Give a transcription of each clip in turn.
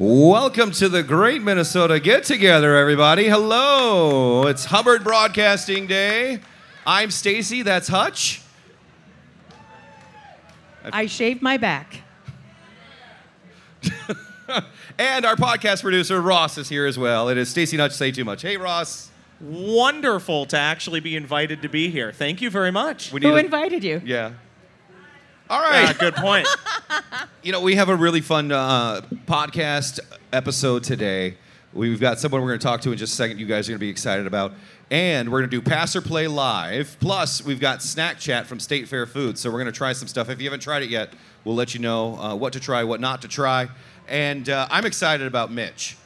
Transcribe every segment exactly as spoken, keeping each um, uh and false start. Welcome to the Great Minnesota Get Together, everybody. Hello. It's Hubbard Broadcasting Day. I'm Staci. That's Hutch. I shaved my back. And our podcast producer, Ross, is here as well. It is Staci and Hutch, Say Too Much. Hey, Ross. Wonderful to actually be invited to be here. Thank you very much. Who a- invited you? Yeah. All right. Yeah, good point. You know, we have a really fun uh, podcast episode today. We've got someone we're going to talk to in just a second you guys are going to be excited about. And we're going to do Pass or Play live. Plus, we've got Snack Chat from State Fair Foods. So we're going to try some stuff. If you haven't tried it yet, we'll let you know uh, what to try, what not to try. And uh, I'm excited about Mitch.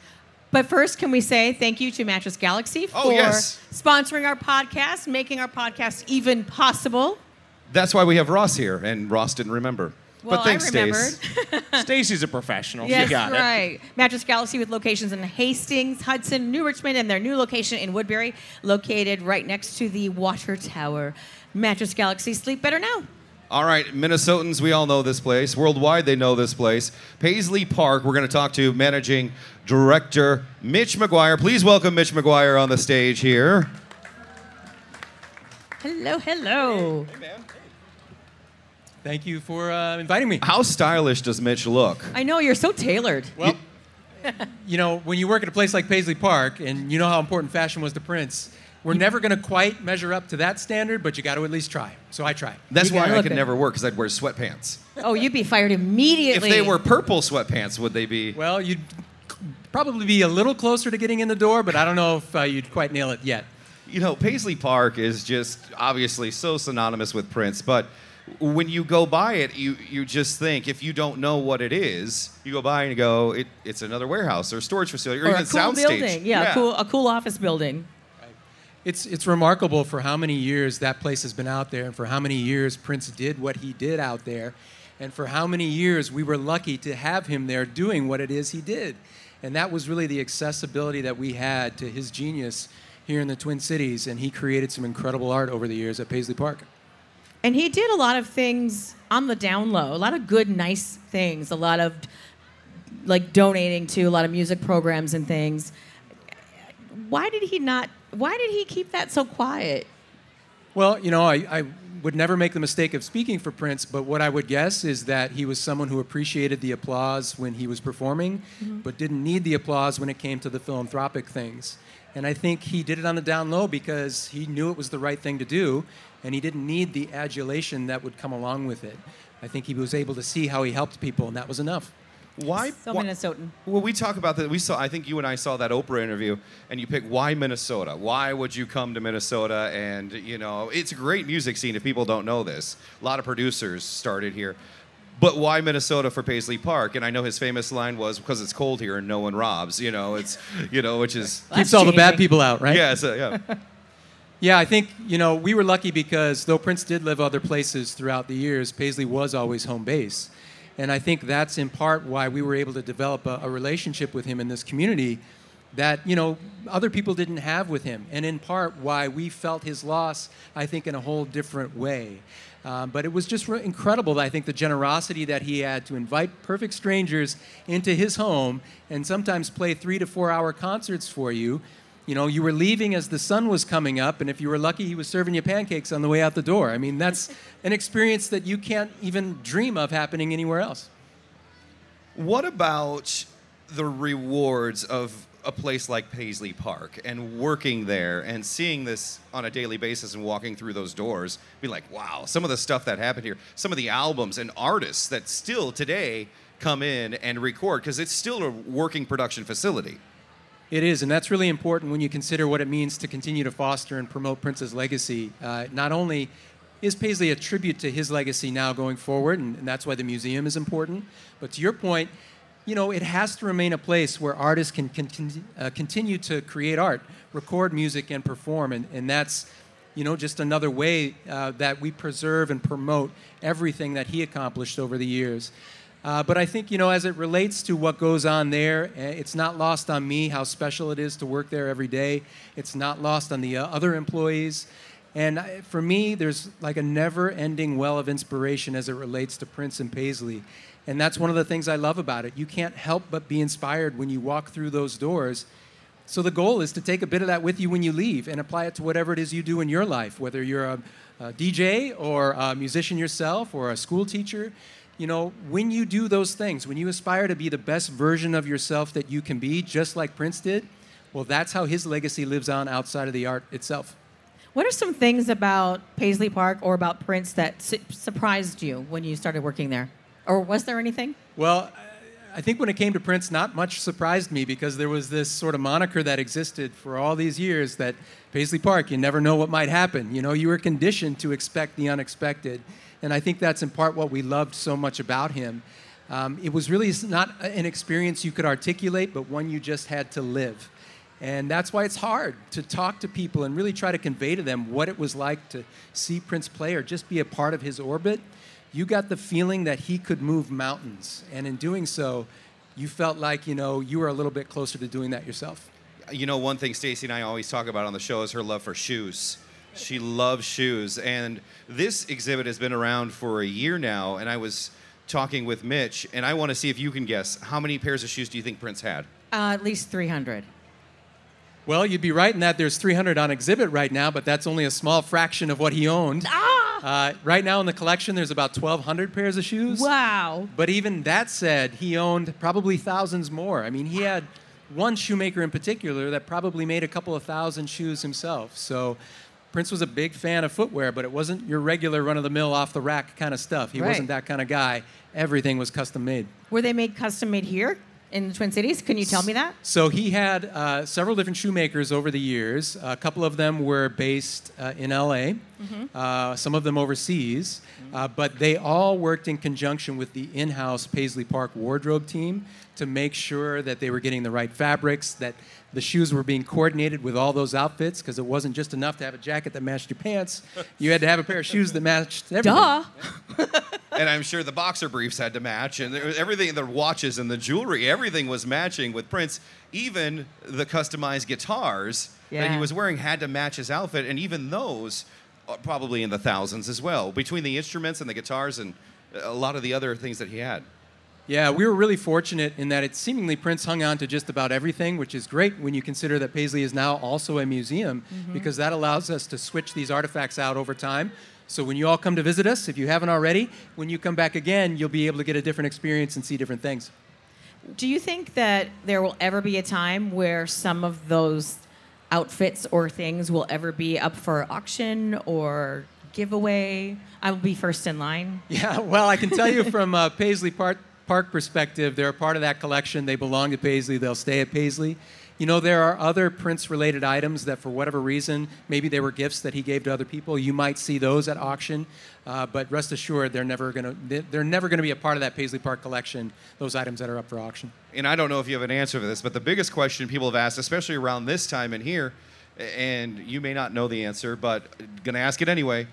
But first, can we say thank you to Mattress Galaxy for oh, yes. sponsoring our podcast, making our podcast even possible. That's why we have Ross here, and Ross didn't remember. Well, but thanks, I remembered. Stace. Stacy's a professional. Yes, she got right. it. Mattress Galaxy with locations in Hastings, Hudson, New Richmond, and their new location in Woodbury, located right next to the Water Tower. Mattress Galaxy, sleep better now. All right, Minnesotans, we all know this place. Worldwide, they know this place. Paisley Park, we're going to talk to Managing Director Mitch McGuire. Please welcome Mitch McGuire on the stage here. Hello, hello. Hey, hey man. Thank you for uh, inviting me. How stylish does Mitch look? I know, you're so tailored. Well, you know, when you work at a place like Paisley Park, and you know how important fashion was to Prince, we're never going to quite measure up to that standard, but you got to at least try. So I tried. That's you why I could good. never work, because I'd wear sweatpants. Oh, you'd be fired immediately. If they were purple sweatpants, would they be? Well, you'd probably be a little closer to getting in the door, but I don't know if uh, you'd quite nail it yet. You know, Paisley Park is just obviously so synonymous with Prince, but when you go by it, you, you just think, if you don't know what it is, you go by and you go, it, it's another warehouse or storage facility or, or even a cool soundstage. Building. Yeah, yeah. A, cool, a cool office building. Right. It's it's remarkable for how many years that place has been out there and for how many years Prince did what he did out there and for how many years we were lucky to have him there doing what it is he did. And that was really the accessibility that we had to his genius here in the Twin Cities, and he created some incredible art over the years at Paisley Park. And he did a lot of things on the down low, a lot of good, nice things, a lot of like donating to a lot of music programs and things. Why did he not, why did he keep that so quiet? Well, you know, I, I would never make the mistake of speaking for Prince, but what I would guess is that he was someone who appreciated the applause when he was performing, mm-hmm. but didn't need the applause when it came to the philanthropic things. And I think he did it on the down low because he knew it was the right thing to do, and he didn't need the adulation that would come along with it. I think he was able to see how he helped people, and that was enough. Why? So why, Minnesotan. Well, we talk about that. We saw. I think you and I saw that Oprah interview, and you pick why Minnesota. Why would you come to Minnesota? And you know, it's a great music scene. If people don't know this, a lot of producers started here. But why Minnesota for Paisley Park? And I know his famous line was, because it's cold here and no one robs. You know, it's, you know, which is... Well, keeps all the bad people out, right? Yeah, so, yeah. Yeah, I think, you know, we were lucky because though Prince did live other places throughout the years, Paisley was always home base. And I think that's in part why we were able to develop a, a relationship with him in this community that, you know, other people didn't have with him. And in part why we felt his loss, I think, in a whole different way. Um, but it was just re- incredible, I think, the generosity that he had to invite perfect strangers into his home and sometimes play three to four hour concerts for you. You know, you were leaving as the sun was coming up, and if you were lucky, he was serving you pancakes on the way out the door. I mean, that's an experience that you can't even dream of happening anywhere else. What about the rewards of a place like Paisley Park and working there and seeing this on a daily basis and walking through those doors, be like, wow, some of the stuff that happened here, some of the albums and artists that still today come in and record, because it's still a working production facility. It is, and that's really important when you consider what it means to continue to foster and promote Prince's legacy. Uh, not only is Paisley a tribute to his legacy now going forward, and, and that's why the museum is important, but to your point, you know, it has to remain a place where artists can, can, can uh, continue to create art, record music, and perform. And, and that's, you know, just another way uh, that we preserve and promote everything that he accomplished over the years. Uh, but I think, you know, as it relates to what goes on there, it's not lost on me how special it is to work there every day. It's not lost on the uh, other employees. And I, for me, there's like a never-ending well of inspiration as it relates to Prince and Paisley. And that's one of the things I love about it. You can't help but be inspired when you walk through those doors. So the goal is to take a bit of that with you when you leave and apply it to whatever it is you do in your life, whether you're a, a D J or a musician yourself or a school teacher. You know, when you do those things, when you aspire to be the best version of yourself that you can be, just like Prince did, well, that's how his legacy lives on outside of the art itself. What are some things about Paisley Park or about Prince that su- surprised you when you started working there? Or was there anything? Well, I think when it came to Prince, not much surprised me, because there was this sort of moniker that existed for all these years that Paisley Park, you never know what might happen. You know, you were conditioned to expect the unexpected. And I think that's in part what we loved so much about him. Um, it was really not an experience you could articulate, but one you just had to live. And that's why it's hard to talk to people and really try to convey to them what it was like to see Prince play or just be a part of his orbit. You got the feeling that he could move mountains. And in doing so, you felt like, you know, you were a little bit closer to doing that yourself. You know, one thing Staci and I always talk about on the show is her love for shoes. She loves shoes. And this exhibit has been around for a year now. And I was talking with Mitch, and I want to see if you can guess. How many pairs of shoes do you think Prince had? Uh, at least three hundred. Well, you'd be right in that there's three hundred on exhibit right now, but that's only a small fraction of what he owned. Ah! Uh, right now in the collection, there's about twelve hundred pairs of shoes. Wow. But even that said, he owned probably thousands more. I mean, he had one shoemaker in particular that probably made a couple of thousand shoes himself. So Prince was a big fan of footwear, but it wasn't your regular run-of-the-mill, off-the-rack kind of stuff. He right. wasn't that kind of guy. Everything was custom-made. Were they made custom-made here? In the Twin Cities? Can you tell me that? So he had uh, several different shoemakers over the years. A couple of them were based uh, in L A, mm-hmm. uh, some of them overseas, mm-hmm. uh, but they all worked in conjunction with the in-house Paisley Park wardrobe team to make sure that they were getting the right fabrics, that the shoes were being coordinated with all those outfits, because it wasn't just enough to have a jacket that matched your pants. You had to have a pair of shoes that matched everything. Duh! And I'm sure the boxer briefs had to match, and there was everything, the watches and the jewelry, everything was matching with Prince. Even the customized guitars yeah. that he was wearing had to match his outfit, and even those are probably in the thousands as well, between the instruments and the guitars and a lot of the other things that he had. Yeah, we were really fortunate in that it seemingly Prince hung on to just about everything, which is great when you consider that Paisley is now also a museum, mm-hmm. because that allows us to switch these artifacts out over time. So when you all come to visit us, if you haven't already, when you come back again, you'll be able to get a different experience and see different things. Do you think that there will ever be a time where some of those outfits or things will ever be up for auction or giveaway? I will be first in line. Yeah, well, I can tell you from uh, Paisley Park, Park perspective, they're a part of that collection. They belong to Paisley. They'll stay at Paisley. You know, there are other Prince-related items that, for whatever reason, maybe they were gifts that he gave to other people. You might see those at auction, uh, but rest assured, they're never going to they're never going to be a part of that Paisley Park collection. Those items that are up for auction. And I don't know if you have an answer for this, but the biggest question people have asked, especially around this time and here, and you may not know the answer, but going to ask it anyway.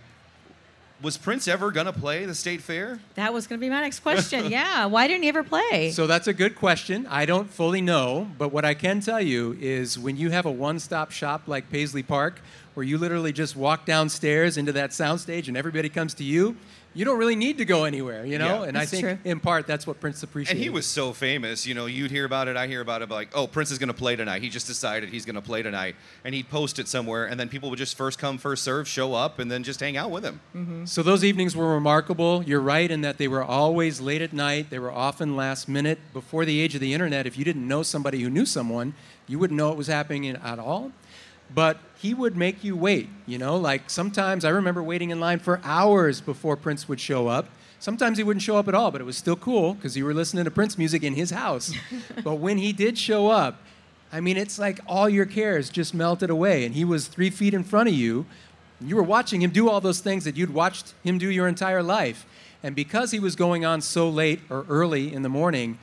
Was Prince ever going to play the State Fair? That was going to be my next question, yeah. Why didn't he ever play? So that's a good question. I don't fully know, but what I can tell you is when you have a one-stop shop like Paisley Park, where you literally just walk downstairs into that soundstage and everybody comes to you, you don't really need to go anywhere, you know? Yeah, and I think, true. in part, that's what Prince appreciated. And he was so famous, you know, you'd hear about it, I hear about it, like, oh, Prince is going to play tonight. He just decided he's going to play tonight. And he'd post it somewhere, and then people would just first come, first serve, show up, and then just hang out with him. Mm-hmm. So those evenings were remarkable. You're right in that they were always late at night. They were often last minute. Before the age of the internet, if you didn't know somebody who knew someone, you wouldn't know it was happening at all. But he would make you wait, you know? Like, sometimes I remember waiting in line for hours before Prince would show up. Sometimes he wouldn't show up at all, but it was still cool because you were listening to Prince music in his house. But when he did show up, I mean, it's like all your cares just melted away, and he was three feet in front of you. You were watching him do all those things that you'd watched him do your entire life. And because he was going on so late or early in the morning,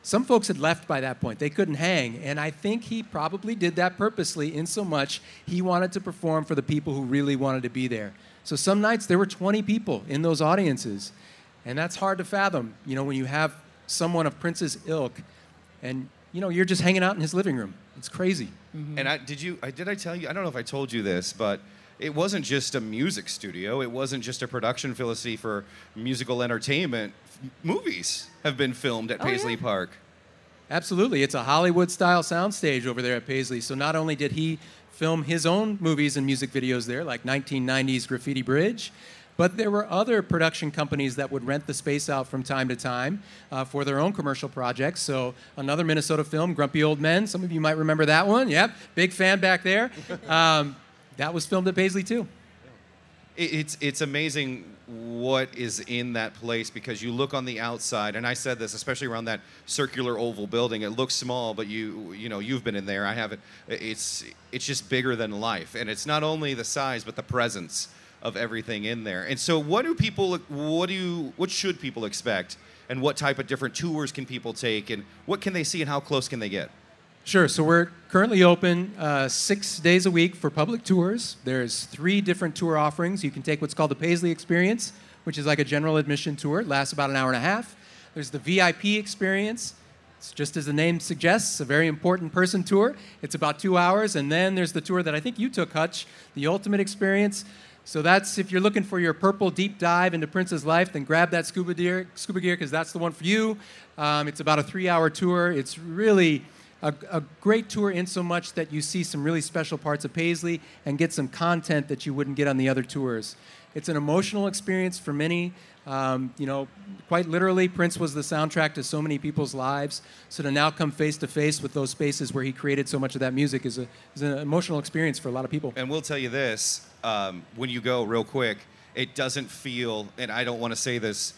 some folks had left by that point. They couldn't hang. And I think he probably did that purposely in so much he wanted to perform for the people who really wanted to be there. So some nights there were twenty people in those audiences. And that's hard to fathom, you know, when you have someone of Prince's ilk and, you know, you're just hanging out in his living room. It's crazy. Mm-hmm. And I did you I did I tell you, I don't know if I told you this, but it wasn't just a music studio. It wasn't just a production facility for musical entertainment. F- movies have been filmed at oh, Paisley yeah. Park. Absolutely. It's a Hollywood-style soundstage over there at Paisley. So not only did he film his own movies and music videos there, like nineteen nineties Graffiti Bridge, but there were other production companies that would rent the space out from time to time uh, for their own commercial projects. So another Minnesota film, Grumpy Old Men. Some of you might remember that one. Yep, big fan back there. Um, that was filmed at Paisley, too. It's it's amazing what is in that place, because you look on the outside, and I said this, especially around that circular oval building. It looks small, but you you know you've been in there. I haven't. It's it's just bigger than life, and it's not only the size but the presence of everything in there. And so, what do people? What do you? What should people expect? And what type of different tours can people take? And what can they see? And how close can they get? Sure. So we're currently open uh, six days a week for public tours. There's three different tour offerings. You can take what's called the Paisley Experience, which is like a general admission tour. It lasts about an hour and a half. There's the V I P Experience. It's just as the name suggests, a very important person tour. It's about two hours. And then there's the tour that I think you took, Hutch, the Ultimate Experience. So that's, if you're looking for your purple deep dive into Prince's life, then grab that scuba gear, scuba gear, because that's the one for you. Um, it's about a three-hour tour. It's really A, a great tour in so much that you see some really special parts of Paisley and get some content that you wouldn't get on the other tours. It's an emotional experience for many. Um, you know, quite literally, Prince was the soundtrack to so many people's lives. So to now come face to face with those spaces where he created so much of that music is, a, is an emotional experience for a lot of people. And we'll tell you this, um, when you go real quick, it doesn't feel, and I don't want to say this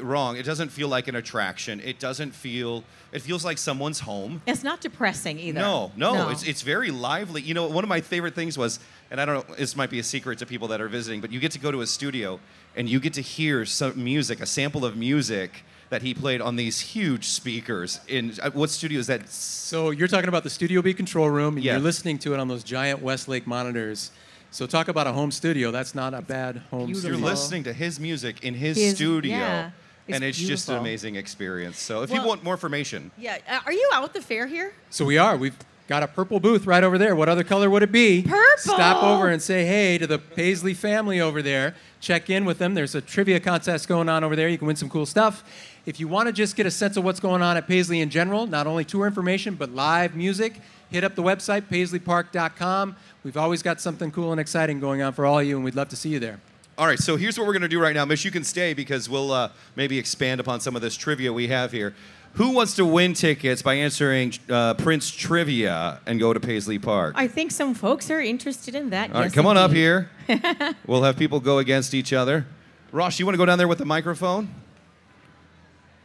wrong. It doesn't feel like an attraction. It doesn't feel, it feels like someone's home. It's not depressing either. No, no, no. It's it's very lively. You know, one of my favorite things was, and I don't know, this might be a secret to people that are visiting, but you get to go to a studio and you get to hear some music, a sample of music that he played on these huge speakers. In what studio is that? So you're talking about the Studio B control room, and yeah. you're listening to it on those giant Westlake monitors. So talk about a home studio. That's not a bad home beautiful. studio. You're listening to his music in his, his studio, yeah, it's and it's beautiful. Just an amazing experience. So if well, you want more information. Yeah. Uh, are you out at the fair here? So we are. We've got a purple booth right over there. What other color would it be? Purple! Stop over and say hey to the Paisley family over there. Check in with them. There's a trivia contest going on over there. You can win some cool stuff. If you want to just get a sense of what's going on at Paisley in general, not only tour information, but live music, hit up the website, paisley park dot com. We've always got something cool and exciting going on for all of you, and we'd love to see you there. All right, so here's what we're going to do right now. Mitch, you can stay because we'll uh, maybe expand upon some of this trivia we have here. Who wants to win tickets by answering uh, Prince Trivia and go to Paisley Park? I think some folks are interested in that. All yes, right, come indeed. on up here. We'll have people go against each other. Ross, you want to go down there with the microphone?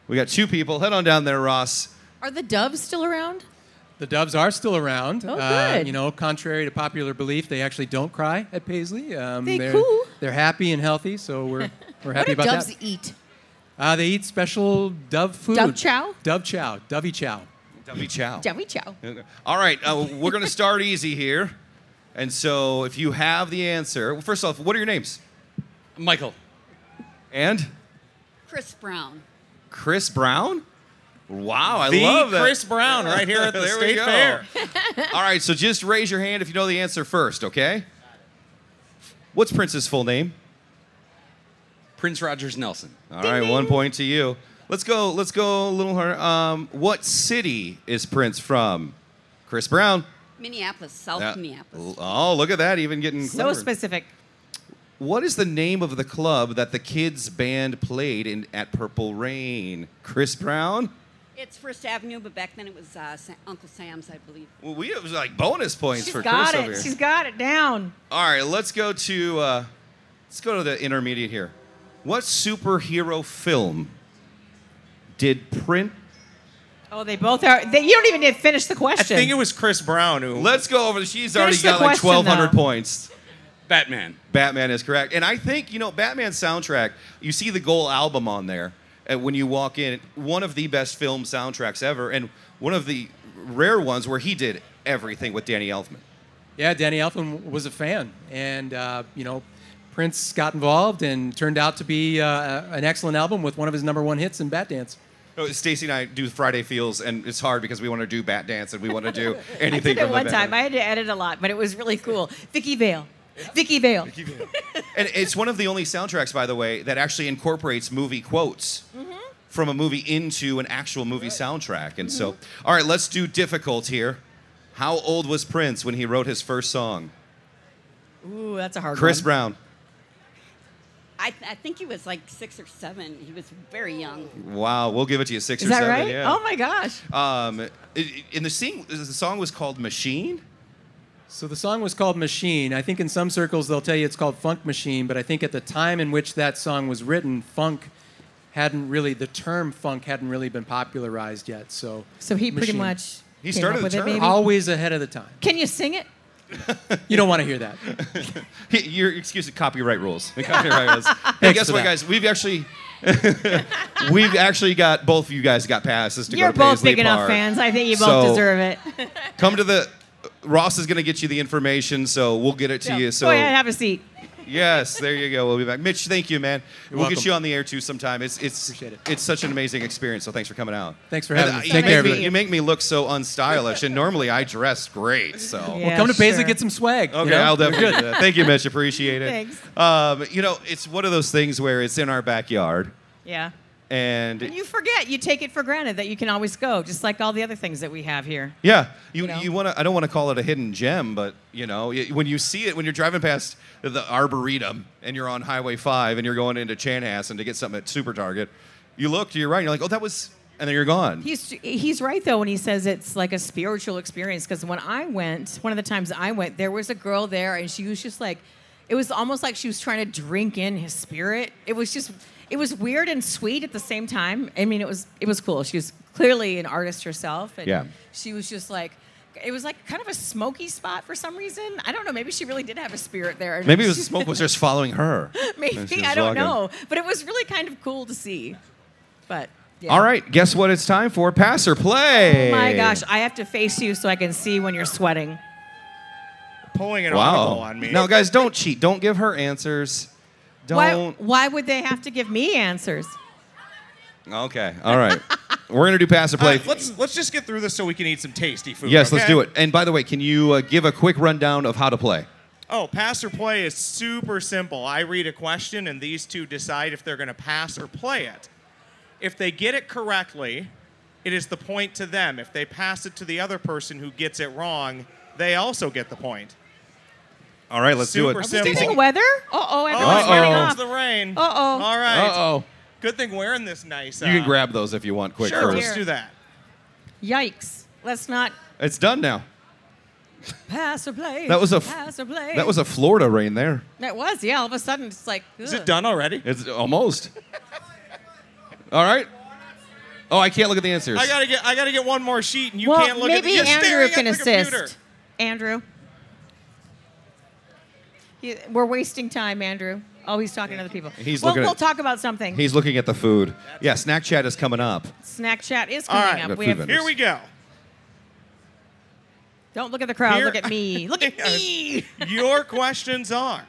We got two people. Head on down there, Ross. Are the doves still around? The doves are still around. Oh, good. Uh, you know, contrary to popular belief, they actually don't cry at Paisley. Um, they they're, cool. They're happy and healthy, so we're we're happy about that. What do doves eat? Uh, they eat special dove food. Dove chow? Dove chow. Dovey chow. Dovey chow. Dovey chow. All right, uh, we're going to start easy here. And so if you have the answer, well, first off, what are your names? Michael. And? Chris Brown. Chris Brown? Wow, I the love that. Chris Brown right here at the State Fair. All right, so just raise your hand if you know the answer first, okay? What's Prince's full name? Prince Rogers Nelson. All ding, right, ding. One point to you. Let's go, let's go a little harder. Um, what city is Prince from? Chris Brown. Minneapolis, South uh, Minneapolis. Oh, look at that, even getting clever. So specific. What is the name of the club that the kids' band played in at Purple Rain? Chris Brown? It's First Avenue, but back then it was uh, Sa- Uncle Sam's, I believe. Well, we have like bonus points She's for Chris it. over here. She's got it down. All right, let's go to uh, let's go to the intermediate here. What superhero film did Prince? Oh, they both are. They, you don't even need to finish the question. I think it was Chris Brown who. Let's go over. She's finish already got question, like twelve hundred though. Points. Batman. Batman is correct, and I think you know Batman's soundtrack. You see the Gold album on there. When you walk in, one of the best film soundtracks ever, and one of the rare ones where he did everything with Danny Elfman. Yeah, Danny Elfman was a fan, and uh, you know, Prince got involved and turned out to be uh, an excellent album with one of his number one hits in Bat Dance. Oh, Staci and I do Friday Feels, and it's hard because we want to do Bat Dance and we want to do anything. I did it one time. Band. I had to edit a lot, but it was really cool. Vicki Vale. Yeah. Vicki Vale. Vicki Vale. And it's one of the only soundtracks, by the way, that actually incorporates movie quotes mm-hmm. from a movie into an actual movie right. soundtrack. And mm-hmm. so, all right, let's do difficult here. How old was Prince when he wrote his first song? Ooh, that's a hard Chris one. Chris Brown. I, th- I think he was like six or seven. He was very young. Wow, we'll give it to you. Six Is or that seven. Right? Yeah. Oh my gosh. Um, in the sing, the song was called Machine. So the song was called Machine. I think in some circles they'll tell you it's called Funk Machine, but I think at the time in which that song was written, funk hadn't really the term funk hadn't really been popularized yet. So so he machine. pretty much he came started up with the term. It, maybe? Always ahead of the time. Can you sing it? You don't want to hear that. Your excuse is copyright rules. Copyright rules. Hey, guess what, guys? We've actually, we've actually got both of you guys got passes to You're go to Paisley Park. You're both big enough fans. I think you both so, deserve it. Come to the. Ross is going to get you the information, so we'll get it to yeah. you. So go ahead, have a seat. Yes, there you go. We'll be back. Mitch, thank you, man. You're we'll welcome. Get you on the air, too, sometime. It's it's it. It's such an amazing experience, so thanks for coming out. Thanks for having and, me. Take care, everybody. You make me look so unstylish, and normally I dress great. So yeah, well, come to Paisley, sure. get some swag. Okay, you know? I'll definitely do that. Thank you, Mitch. Appreciate it. Thanks. Um, you know, it's one of those things where it's in our backyard. Yeah. And, and you forget, you take it for granted that you can always go, just like all the other things that we have here. Yeah, you you, know? you want to. I don't want to call it a hidden gem, but you know, when you see it, when you're driving past the Arboretum and you're on Highway Five and you're going into Chanhassen to get something at Super Target, you look to your right and you're like, oh, that was, and then you're gone. He's he's right though when he says it's like a spiritual experience, because when I went, one of the times I went, there was a girl there and she was just like, it was almost like she was trying to drink in his spirit. It was just. It was weird and sweet at the same time. I mean, it was it was cool. She was clearly an artist herself, and yeah. she was just like, it was like kind of a smoky spot for some reason. I don't know. Maybe she really did have a spirit there. Maybe the smoke was just following her. Maybe I don't know. But it was really kind of cool to see. But yeah. All right, guess what? It's time for pass or play. Oh my gosh, I have to face you so I can see when you're sweating. Pulling an wow. audible on me. Now, guys, don't cheat. Don't give her answers. Why, why would they have to give me answers? Okay, all right. We're going to do pass or play. Right, let's let's just get through this so we can eat some tasty food. Yes, okay? Let's do it. And by the way, can you uh, give a quick rundown of how to play? Oh, pass or play is super simple. I read a question, and these two decide if they're going to pass or play it. If they get it correctly, it is the point to them. If they pass it to the other person who gets it wrong, they also get the point. All right, let's Super do it. Simple. Weather? Uh-oh, everyone's turning off. The rain. Uh-oh. All right. Uh-oh. Good thing we're in this nice... Uh, you can grab those if you want quick sure, first. Sure, let's do that. Yikes. Let's not... It's done now. Pass or play. That was a f- pass or play. That was a Florida rain there. It was, yeah. All of a sudden, it's like... Ugh. Is it done already? It's almost. All right. Oh, I can't look at the answers. I gotta get I gotta get one more sheet, and you well, can't look at the... Well, maybe Andrew can assist. Computer. Andrew. We're wasting time, Andrew. Oh, he's talking to other people. He's well, looking we'll at, talk about something. He's looking at the food. Yeah, Snack Chat is coming up. Snack Chat is coming All right. up. We have, here we go. Don't look at the crowd. Here, look at me. Look at me. Your questions are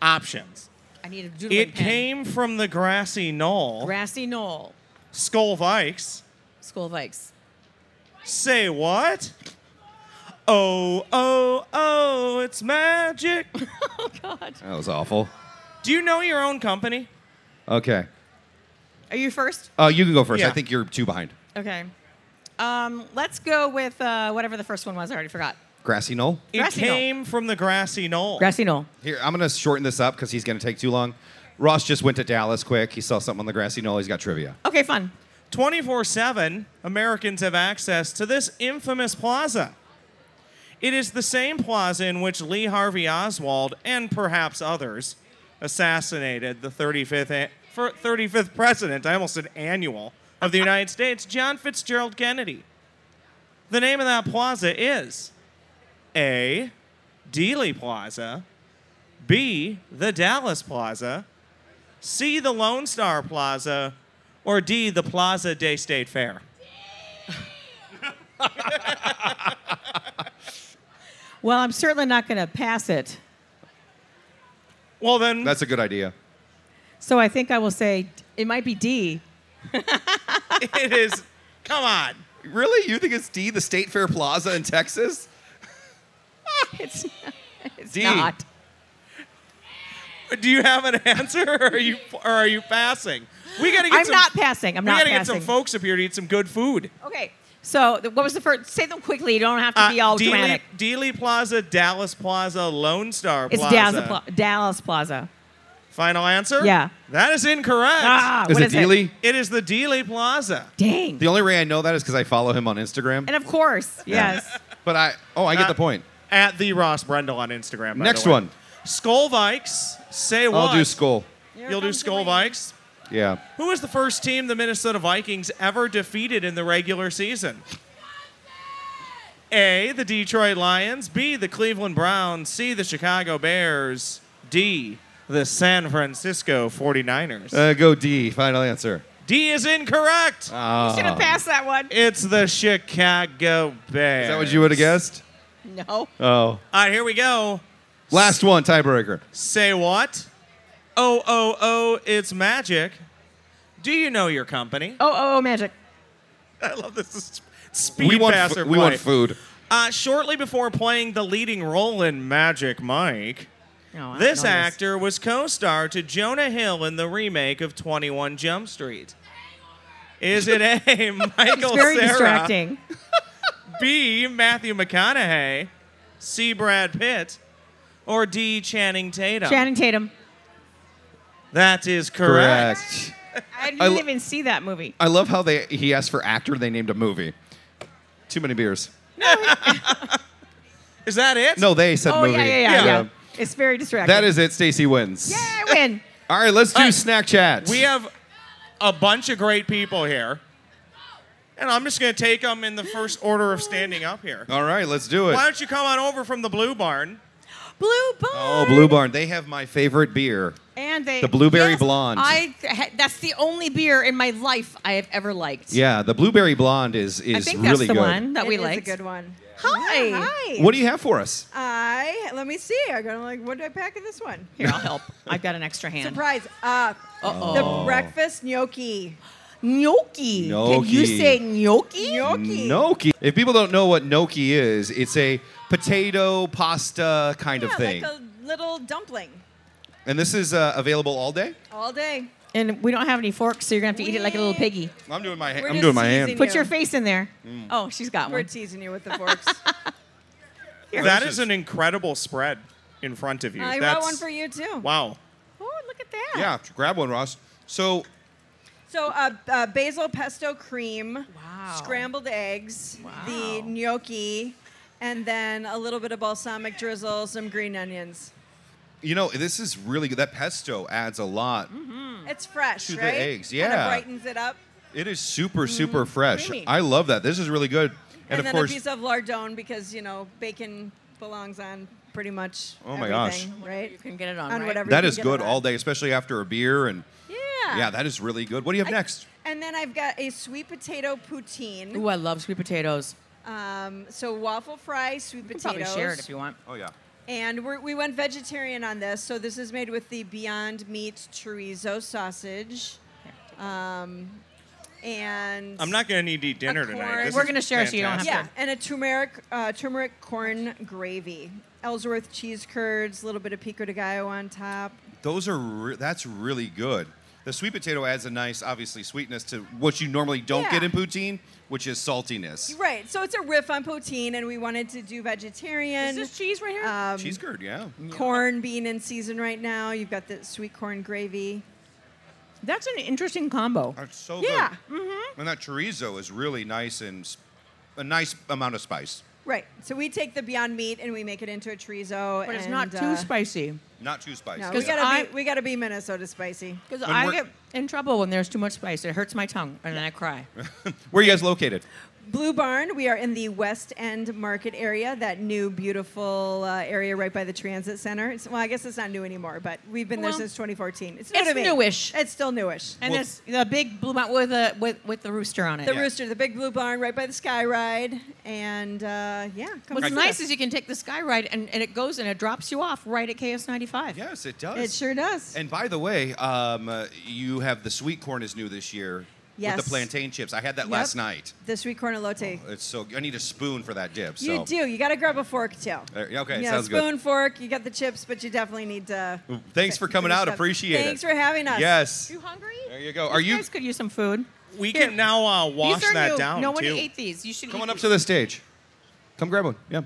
options. I need a doodling It pen. Came from the grassy knoll. Grassy knoll. Skolvikes. Skolvikes. Say what? Oh, oh, oh, it's magic. Oh, God. That was awful. Do you know your own company? Okay. Are you first? Uh, you can go first. Yeah. I think you're two behind. Okay. Um, let's go with uh, whatever the first one was. I already forgot. Grassy knoll? It grassy came knoll. From the grassy knoll. Grassy knoll. Here, I'm going to shorten this up because he's going to take too long. Ross just went to Dallas quick. He saw something on the grassy knoll. He's got trivia. Okay, fun. twenty-four seven, Americans have access to this infamous plaza. It is the same plaza in which Lee Harvey Oswald, and perhaps others, assassinated the thirty-fifth, thirty-fifth president, I almost said annual, of the United States, John Fitzgerald Kennedy. The name of that plaza is A, Dealey Plaza, B, the Dallas Plaza, C, the Lone Star Plaza, or D, the Plaza de State Fair. Well, I'm certainly not going to pass it. Well, then... That's a good idea. So I think I will say, it might be D. It is... Come on. Really? You think it's D, the State Fair Plaza in Texas? It's not. It's D, not. Do you have an answer, or are you, or are you passing? We gotta get I'm some, not passing. I'm not passing. We gotta get some folks up here to eat some good food. Okay. So what was the first? Say them quickly. You don't have to be uh, all Dealey, dramatic. Dealey Plaza, Dallas Plaza, Lone Star Plaza. It's Dallas, Pla- Dallas Plaza. Final answer? Yeah. That is incorrect. Ah, is what it is Dealey? It? It is the Dealey Plaza. Dang. The only way I know that is because I follow him on Instagram. And of course, yes. Yeah. But I, oh, I uh, get the point. At the Ross Brendel on Instagram. By Next the way. one. Skolvikes. Say what? I'll do Skol. Here You'll do Skolvikes. Yeah. Who was the first team the Minnesota Vikings ever defeated in the regular season? A, the Detroit Lions. B, the Cleveland Browns. C, the Chicago Bears. D, the San Francisco 49ers. Uh, go D, final answer. D is incorrect. Oh. You should have passed that one. It's the Chicago Bears. Is that what you would have guessed? No. Oh. All right, here we go. Last one, tiebreaker. Say what? Oh, oh, oh, it's magic. Do you know your company? Oh, oh, oh, magic. I love this speed we want passer f- We play. want food. Uh, shortly before playing the leading role in Magic Mike, oh, this actor this. was co-star to Jonah Hill in the remake of twenty-one Jump Street. Is it A, Michael Cera? It's very distracting. B, Matthew McConaughey. C, Brad Pitt. Or D, Channing Tatum? Channing Tatum. That is correct. correct. I didn't I lo- even see that movie. I love how they he asked for actor, they named a movie. Too many beers. Is that it? No, they said oh, movie. Yeah yeah, yeah, yeah, yeah. It's very distracting. That is it. Staci wins. Yay, I win. All right, let's do right. snack chat. We have a bunch of great people here. And I'm just going to take them in the first order of standing up here. All right, let's do it. Why don't you come on over from the Blue Barn? Blue Barn. Oh, Blue Barn. They have my favorite beer. And they... The Blueberry yes, Blonde. I. That's the only beer in my life I have ever liked. Yeah, the Blueberry Blonde is, is really good. I think that's really the good. one that it we liked. It is a good one. Hi. Yeah, hi. What do you have for us? I... Let me see. I got like, what did I pack in this one? Here, I'll help. I've got an extra hand. Surprise. Uh, Uh-oh. The breakfast gnocchi. Gnocchi. Gnocchi. Can you say gnocchi? Gnocchi. Gnocchi. If people don't know what gnocchi is, it's a potato, pasta kind yeah, of thing. Like a little dumpling. And this is uh, available all day? All day. And we don't have any forks, so you're going to have to we... eat it like a little piggy. I'm doing my, ha- I'm doing my hand. You. Put your face in there. Mm. Oh, she's got We're one. We're teasing you with the forks. That is an incredible spread in front of you. I That's... got one for you, too. Wow. Oh, look at that. Yeah, grab one, Ross. So... So uh, uh, basil pesto cream, wow. scrambled eggs, wow. the gnocchi, and then a little bit of balsamic drizzle, some green onions. You know, this is really good. That pesto adds a lot. Mm-hmm. It's fresh, to right? the eggs, yeah. Kind of brightens it up. It is super, super mm-hmm. fresh. Creamy. I love that. This is really good. And, and of then course, a piece of lardone because, you know, bacon belongs on pretty much oh my gosh. right? You can get it on, on right? whatever That you is can good all day, especially after a beer and... Yeah. Yeah, that is really good. What do you have I, next? And then I've got a sweet potato poutine. Ooh, I love sweet potatoes. Um, so waffle fry, sweet potatoes. You can probably share it if you want. Oh, yeah. And we're, we went vegetarian on this. So this is made with the Beyond Meat chorizo sausage. Um, and I'm not going to need to eat dinner tonight. This we're going to share fantastic. so you don't have yeah, to. Yeah, and a turmeric, uh, turmeric corn gravy. Ellsworth cheese curds, a little bit of pico de gallo on top. Those are re- That's really good. The sweet potato adds a nice, obviously, sweetness to what you normally don't yeah. get in poutine, which is saltiness. Right. So it's a riff on poutine, and we wanted to do vegetarian. Is this cheese right here? Um, cheese curd, yeah. Corn being in season right now. You've got the sweet corn gravy. That's an interesting combo. That's so yeah. good. Yeah. Mm-hmm. And that chorizo is really nice and sp- a nice amount of spice. Right. So we take the Beyond Meat and we make it into a chorizo. But it's and, not too uh, spicy. Not too spicy. No, we gotta I, be we gotta be Minnesota spicy. Because I get in trouble when there's too much spice. It hurts my tongue and then I cry. Where are you guys located? Blue Barn. We are in the West End Market area, that new beautiful uh, area right by the transit center. It's, well, I guess it's not new anymore, but we've been well, there since twenty fourteen. It's, it's newish. It's still newish. And well, this the big Blue Barn with the with, with the rooster on it. The yeah. rooster, the big Blue Barn right by the Skyride, and uh, yeah. Come What's nice us. is you can take the Skyride and, and it goes and it drops you off right at K S ninety-five. Yes, it does. It sure does. And by the way, um, uh, you have the sweet corn is new this year. yes. with the plantain chips. I had that yep. last night. The sweet cornolotti. Oh, it's so. I need a spoon for that dip. So. You do. You got to grab a fork too. Uh, okay, you know, sounds spoon, good. Spoon, fork. You got the chips, but you definitely need to. Thanks for coming out. Stuff. Appreciate Thanks it. Thanks for having us. Yes. You hungry? There you go. Are you, you guys could use some food. We Here. can now uh, wash these are that new. down. No one too. ate these. You should. Come on up these. to the stage. Come grab one. Yeah.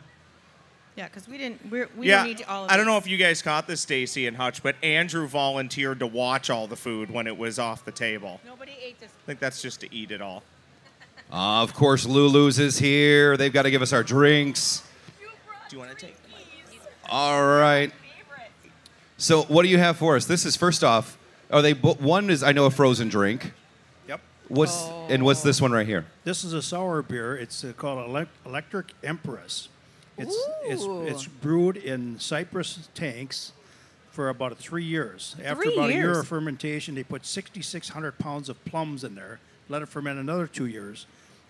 Yeah, because we didn't. We're, we yeah, didn't need all of. I don't these. know if you guys caught this, Staci and Hutch, but Andrew volunteered to watch all the food when it was off the table. Nobody ate this. I think that's just to eat it all. Uh, of course, Lulu's is here. They've got to give us our drinks. You Do you want to take them? All right. So, what do you have for us? This is first off. Are they one is I know a frozen drink. What's oh. and what's this one right here? This is a sour beer. It's uh, called Elect- Electric Empress. It's, it's it's brewed in Cypress tanks for about three years. Three After about years. a year of fermentation, they put sixty-six hundred pounds of plums in there, let it ferment another two years,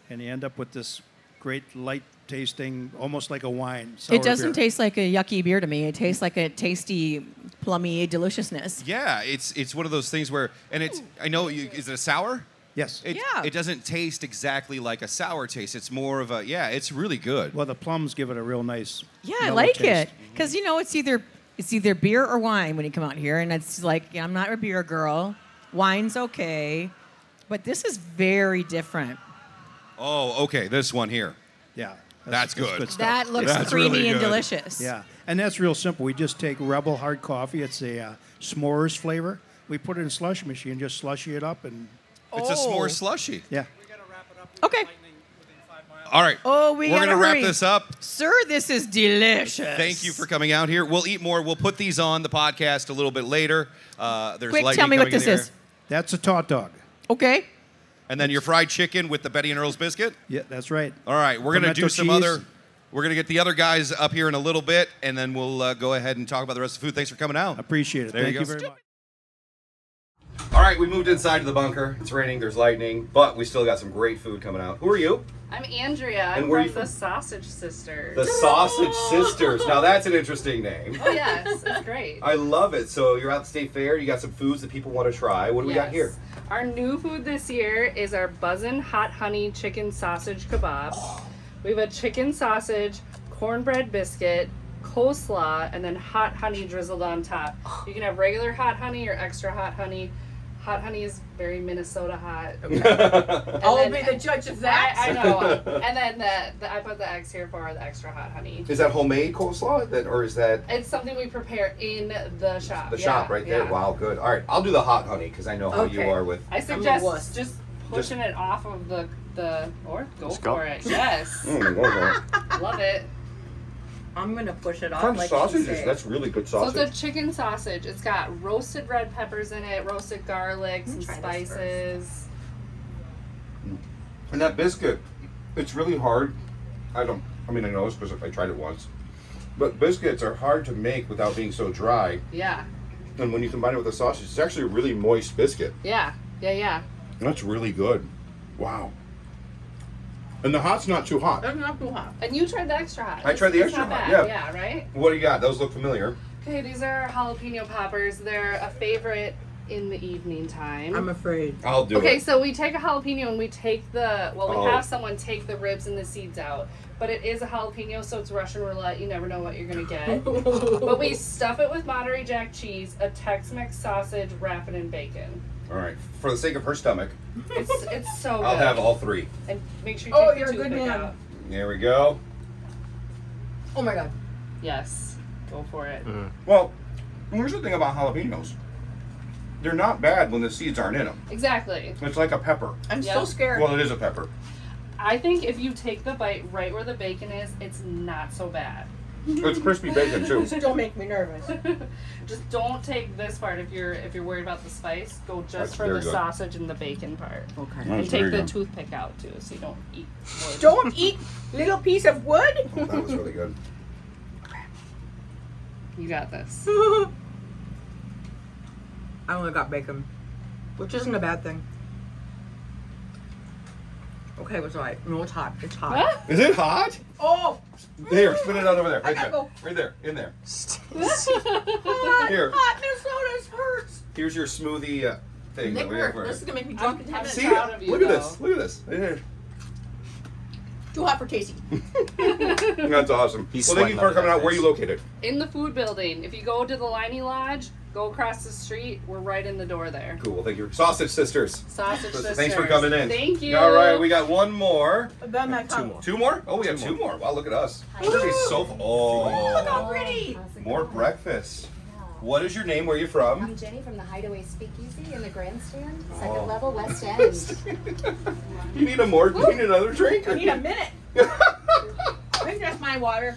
and you end up with this great light tasting, almost like a wine. Sour it doesn't beer. taste like a yucky beer to me. It tastes like a tasty, plummy deliciousness. Yeah, it's it's one of those things where, and it's I know you, is it a sour? Yes. It, yeah. It doesn't taste exactly like a sour taste. It's more of a, yeah, it's really good. Well, the plums give it a real nice Yeah, I like taste. it. Because, you know, it's either it's either beer or wine when you come out here. And it's like, you know, I'm not a beer girl. Wine's okay. But this is very different. Oh, okay. This one here. Yeah. That's, that's good. That's good that looks that's creamy really and delicious. Yeah. And that's real simple. We just take Rebel Hard Coffee. It's a uh, s'mores flavor. We put it in a slush machine, just slushy it up and... It's oh. a s'more slushy. Yeah. We gotta wrap it up. Okay. All right. Oh, we We're gonna hurry. wrap this up, sir. This is delicious. Thank you for coming out here. We'll eat more. We'll put these on the podcast a little bit later. Uh, there's Quick, tell me what this is. Air. That's a taut dog. Okay. And then your fried chicken with the Betty and Earl's biscuit. Yeah, that's right. All right. We're Pimento gonna do some cheese. other. We're gonna get the other guys up here in a little bit, and then we'll uh, go ahead and talk about the rest of the food. Thanks for coming out. Appreciate it. There Thank you, go. you very Stupid. much. All right, we moved inside to the bunker. It's raining, there's lightning, but we still got some great food coming out. Who are you? I'm Andrea. I'm and where from, are you from the Sausage Sisters. The Sausage Sisters. Now that's an interesting name. Oh, yes, it's great. I love it. So you're at the State Fair. You got some foods that people want to try. What do yes. we got here? Our new food this year is our Buzzin' Hot Honey Chicken Sausage Kebab. Oh. We have a chicken sausage, cornbread biscuit, coleslaw, and then hot honey drizzled on top. You can have regular hot honey or extra hot honey. Hot honey is very Minnesota hot. Okay. I'll then, be the judge of that. I, I know. And then the, the I put the eggs here for the extra hot honey. Is that homemade coleslaw, that, or is that? It's something we prepare in the shop. The yeah, shop right there. Yeah. Wow, good. All right, I'll do the hot honey because I know how okay. you are with. I suggest just pushing just, it off of the the or go for go. it. Yes. Mm, okay. Love it. I'm going to push it off. French like sausages, that's really good sausage. So it's a chicken sausage. It's got roasted red peppers in it, roasted garlic, some spices. And that biscuit, it's really hard. I don't, I mean, I know this because I tried it once. But biscuits are hard to make without being so dry. Yeah. And when you combine it with a sausage, it's actually a really moist biscuit. Yeah, yeah, yeah. And that's really good. Wow. And the hot's not too hot. It's not too hot. And you tried the extra hot. I it's, tried the extra hot, bad. yeah. Yeah, right? What do you got? Those look familiar. Okay, these are jalapeno poppers. They're a favorite in the evening time. I'm afraid. I'll do okay, it. Okay, so we take a jalapeno and we take the, well, we oh. have someone take the ribs and the seeds out. But it is a jalapeno, so it's Russian roulette. You never know what you're going to get. But we stuff it with Monterey Jack cheese, a Tex-Mex sausage, wrap it in bacon. All right, for the sake of her stomach, it's it's so. I'll good. have all three. And make sure you take oh, you're a good man. Out. There we go. Oh my God. Yes, go for it. Mm. Well, here's the thing about jalapenos. They're not bad when the seeds aren't in them. Exactly. It's like a pepper. I'm yep. so scared. Well, it is a pepper. I think if you take the bite right where the bacon is, it's not so bad. It's crispy bacon too. Don't make me nervous. Just don't take this part if you're if you're worried about the spice. Go just That's for the good. sausage and the bacon part. Okay. That's and take the good. toothpick out too, so you don't eat wood. Don't eat little piece of wood. Oh, that was really good. You got this. I only got bacon, which isn't a bad thing. Okay, it's all right. No, it's hot. It's hot. What? Is it hot? Oh! There, spin it out over there. Right there. Go. Right there. In there. Hot, Here. hot Minnesota's hurts. Here's your smoothie uh, thing Nick that we ever. This is gonna make me drunk in ten minutes. See, look you, at though. this. Look at this. Right here. Too hot for Casey. That's awesome. He's well, thank you for coming out. Place. Where are you located? In the food building. If you go to the Liney Lodge, go across the street. We're right in the door there. Cool. Well, thank you. Sausage Sisters. Sausage so, Sisters. Thanks for coming in. Thank you. All right. We got one more. Then I two more. Two more? Oh, we got two, two more. more. Wow, look at us. She's so Oh. Ooh, look how pretty. More breakfast. What is your name? Where are you from? I'm Jenny from the Hideaway Speakeasy in the Grandstand, second oh. level, West End. You need a more? Ooh. You need another drink? I need a minute. Bring just my water.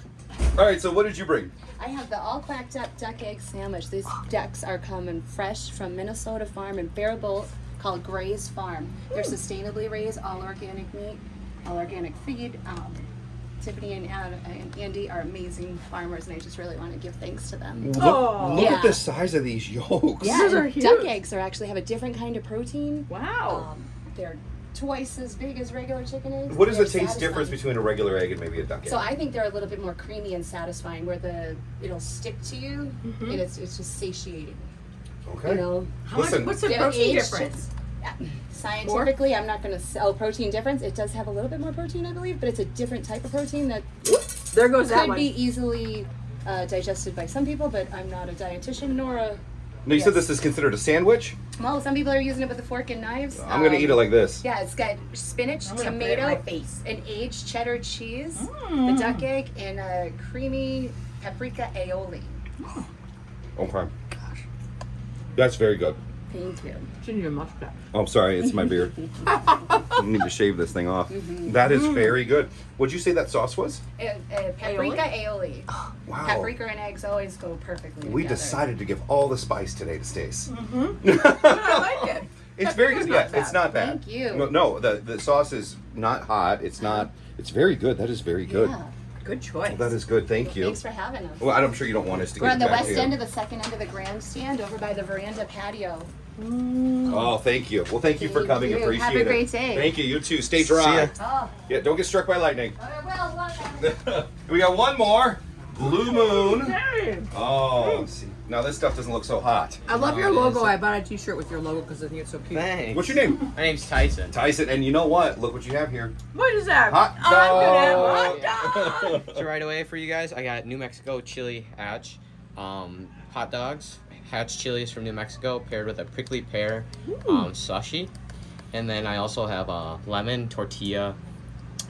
All right. So what did you bring? I have the all cracked up duck egg sandwich. These ducks are coming fresh from Minnesota farm in Faribault called Gray's Farm. They're sustainably raised, all organic meat, all organic feed. Um, Tiffany and, Ad, and Andy are amazing farmers, and I just really want to give thanks to them. Look, oh, look yeah. at the size of these yolks. Yeah, these are huge. Duck eggs are actually have a different kind of protein. Wow. Um, they're twice as big as regular chicken eggs. What is the taste satisfying. difference between a regular egg and maybe a duck egg? So I think they're a little bit more creamy and satisfying, where the it'll stick to you, mm-hmm. and it's it's just satiating. Okay. You know, how Listen, much, what's the protein difference? Yeah. Scientifically, I'm not going to sell protein difference. It does have a little bit more protein, I believe, but it's a different type of protein that there goes could that be easily uh, digested by some people, but I'm not a dietitian nor a... No, you yes. said this is considered a sandwich? Well, some people are using it with a fork and knives. I'm um, going to eat it like this. Yeah, it's got spinach, tomato, face. an aged cheddar cheese, mm. the duck egg, and a creamy paprika aioli. Oh. Okay. Gosh. That's very good. Thank you. Shouldn't you muff that? Oh, sorry, it's my beard. I need to shave this thing off. Mm-hmm. That is mm. very good. What'd you say that sauce was? Uh, uh, paprika aioli. aioli. Oh, wow. Paprika and eggs always go perfectly We together. decided to give all the spice today to Stace. Mm-hmm. I like it. It's very good. Yeah, it's not bad. Thank you. No, no the, the sauce is not hot. It's not. It's very good. That is very good. Yeah. Good choice. Well, that is good. Thank well, you. Thanks for having us. Well, I'm sure you don't want us to We're get We're on the back west here. end of the second end of the grandstand over by the veranda patio. Mm. Oh, thank you. Well, thank you for coming. You. Appreciate it. Have a great it. day. Thank you. You too. Stay dry. Oh. Yeah, don't get struck by lightning. Well, we got one more. Blue Moon. Oh, see. Now this stuff doesn't look so hot. I love no, your logo. I bought a t-shirt with your logo because I think it's so cute. Thanks. What's your name? My name's Tyson. Tyson, and you know what? Look what you have here. What is that? Hot dog. Hot dog. Yeah. So right away for you guys, I got New Mexico chili hatch, um, hot dogs, hatch chilies from New Mexico paired with a prickly pear um, sushi. And then I also have a lemon tortilla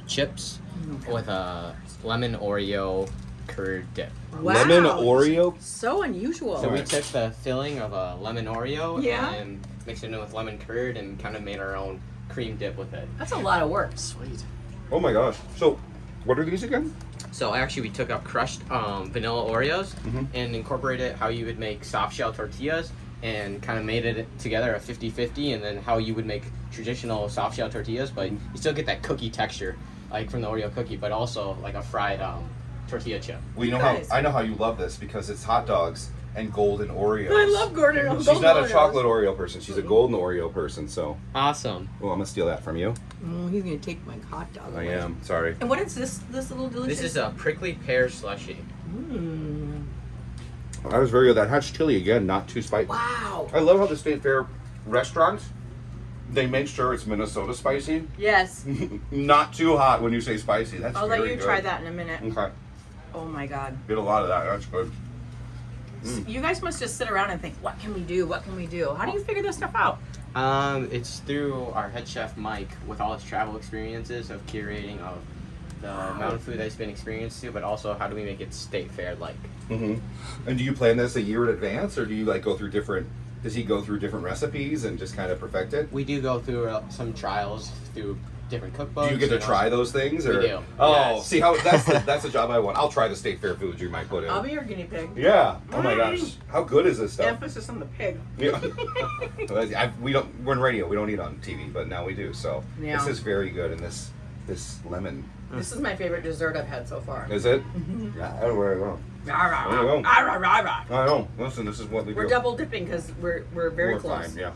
chips mm-hmm. with a lemon Oreo curd dip. Wow. Lemon Oreo? So unusual. So we took the filling of a lemon Oreo yeah. and mixed it in with lemon curd and kind of made our own cream dip with it. That's a lot of work. Sweet. Oh my gosh. So what are these again? So actually we took up crushed um, vanilla Oreos mm-hmm. and incorporated how you would make soft shell tortillas and kind of made it together a fifty-fifty, and then how you would make traditional soft shell tortillas, but you still get that cookie texture like from the Oreo cookie, but also like a fried um, tortilla chip. Well, you know how I know how you love this because it's hot dogs and golden Oreos. I love golden Oreos. She's not a chocolate Oreo person. She's a golden Oreo person. So awesome. Well, I'm gonna steal that from you. Oh, he's gonna take my hot dog. I away. am sorry. And what is this? This little delicious. This is a prickly pear slushie. Mm. That was very good. That hatch chili again, not too spicy. Wow. I love how the State Fair restaurants, they make sure it's Minnesota spicy. Yes. Not too hot when you say spicy. That's I'll very let you good. try that in a minute. Okay. Oh my God. Get a lot of that. That's good. Mm. You guys must just sit around and think, what can we do? What can we do? How do you figure this stuff out? Um, it's through our head chef, Mike, with all his travel experiences of curating of the wow. amount of food that's been experienced to, but also how do we make it State Fair-like. Mm-hmm. And do you plan this a year in advance, or do you like go through different, does he go through different recipes and just kind of perfect it? We do go through uh, some trials through different cookbooks. Do you get to try also, those things? Or? We do. Oh, yes. See how that's the, that's the job I want. I'll try the State Fair foods you might put in. I'll be your guinea pig. Yeah. Oh my gosh, how good is this stuff? Emphasis on the pig. Yeah. I, we don't. We're in radio. We don't eat on T V, but now we do. So yeah. This is very good. And this this lemon. This is my favorite dessert I've had so far. Is it? Mm-hmm. Yeah. I don't know where I go. Rah, rah, rah, rah, rah, rah. I know. Listen, this is what we we're do. We're double dipping because we're we're very we're close. Fine, yeah.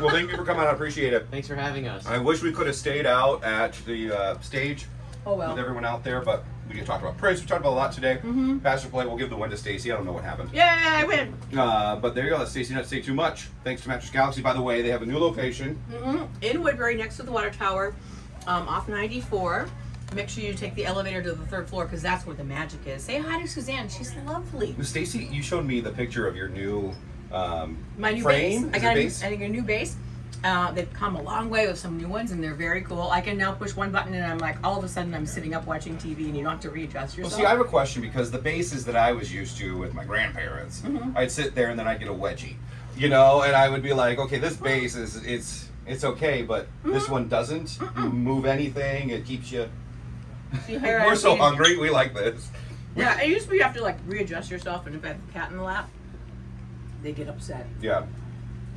Well, thank you for coming out. I appreciate it. Thanks for having us. I wish we could have stayed out at the uh, stage. oh, well. with everyone out there, but we did talk about Prince. We talked about a lot today. Mm-hmm. Pastor Play, we'll give the win to Staci. I don't know what happened. Yeah, I win. Uh, but there you go. That's Staci Not Say Too Much. Thanks to Mattress Galaxy. By the way, they have a new location. Mm-hmm. In Woodbury, next to the Water Tower, um, off ninety-four. Make sure you take the elevator to the third floor because that's where the magic is. Say hi to Suzanne. She's lovely. Staci, you showed me the picture of your new um, My new frame. Base. I got a, base? I got a new base. Uh, they've come a long way with some new ones, and they're very cool. I can now push one button, and I'm like, all of a sudden, I'm sitting up watching T V, and you don't have to readjust yourself. Well, see, I have a question, because the bases that I was used to with my grandparents, mm-hmm. I'd sit there, and then I'd get a wedgie, you know, and I would be like, okay, this base is, it's it's okay, but mm-hmm. this one doesn't mm-mm. move anything. It keeps you... See, here We're so hungry. We like this. Yeah, it used to be you have to, like, readjust yourself, and if I have a cat in the lap, they get upset. Yeah.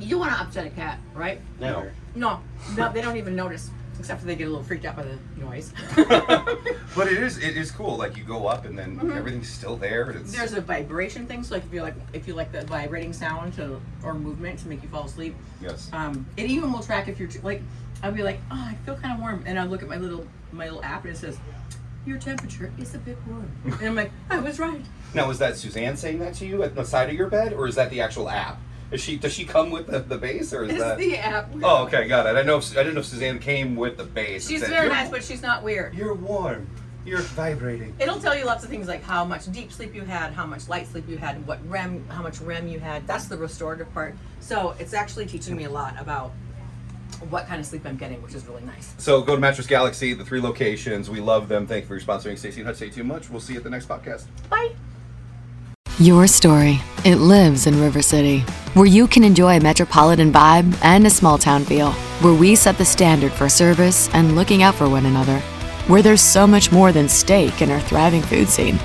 You don't want to upset a cat, right? No. No, no, they don't even notice, except for they get a little freaked out by the noise. But it is it is cool. Like, you go up and then mm-hmm. everything's still there. It's... There's a vibration thing, so like if you like if you like the vibrating sound to, or movement to make you fall asleep. Yes. Um, it even will track if you're like, I'll be like, oh, I feel kind of warm, and I'll look at my little my little app and it says, your temperature is a bit warm, and I'm like, I was right. Now, is that Suzanne saying that to you at the side of your bed, or is that the actual app? Is she, does she come with the, the base, or is it's that? It's the app. Oh, okay, got it. I know. If, I didn't know if Suzanne came with the base. She's said, very nice, but she's not weird. You're warm. You're vibrating. It'll tell you lots of things like how much deep sleep you had, how much light sleep you had, what R E M, how much R E M you had. That's the restorative part. So it's actually teaching me a lot about what kind of sleep I'm getting, which is really nice. So go to Mattress Galaxy, the three locations. We love them. Thank you for sponsoring Staci and Hutch. Say Too Much. We'll see you at the next podcast. Bye. Your story. It lives in River City, where you can enjoy a metropolitan vibe and a small town feel, where we set the standard for service and looking out for one another, where there's so much more than steak in our thriving food scene.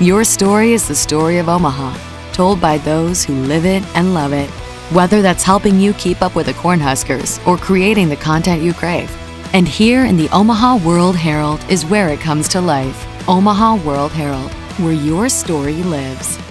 Your story is the story of Omaha, told by those who live it and love it. Whether that's helping you keep up with the Cornhuskers or creating the content you crave. And here in the Omaha World Herald is where it comes to life. Omaha World Herald, where your story lives.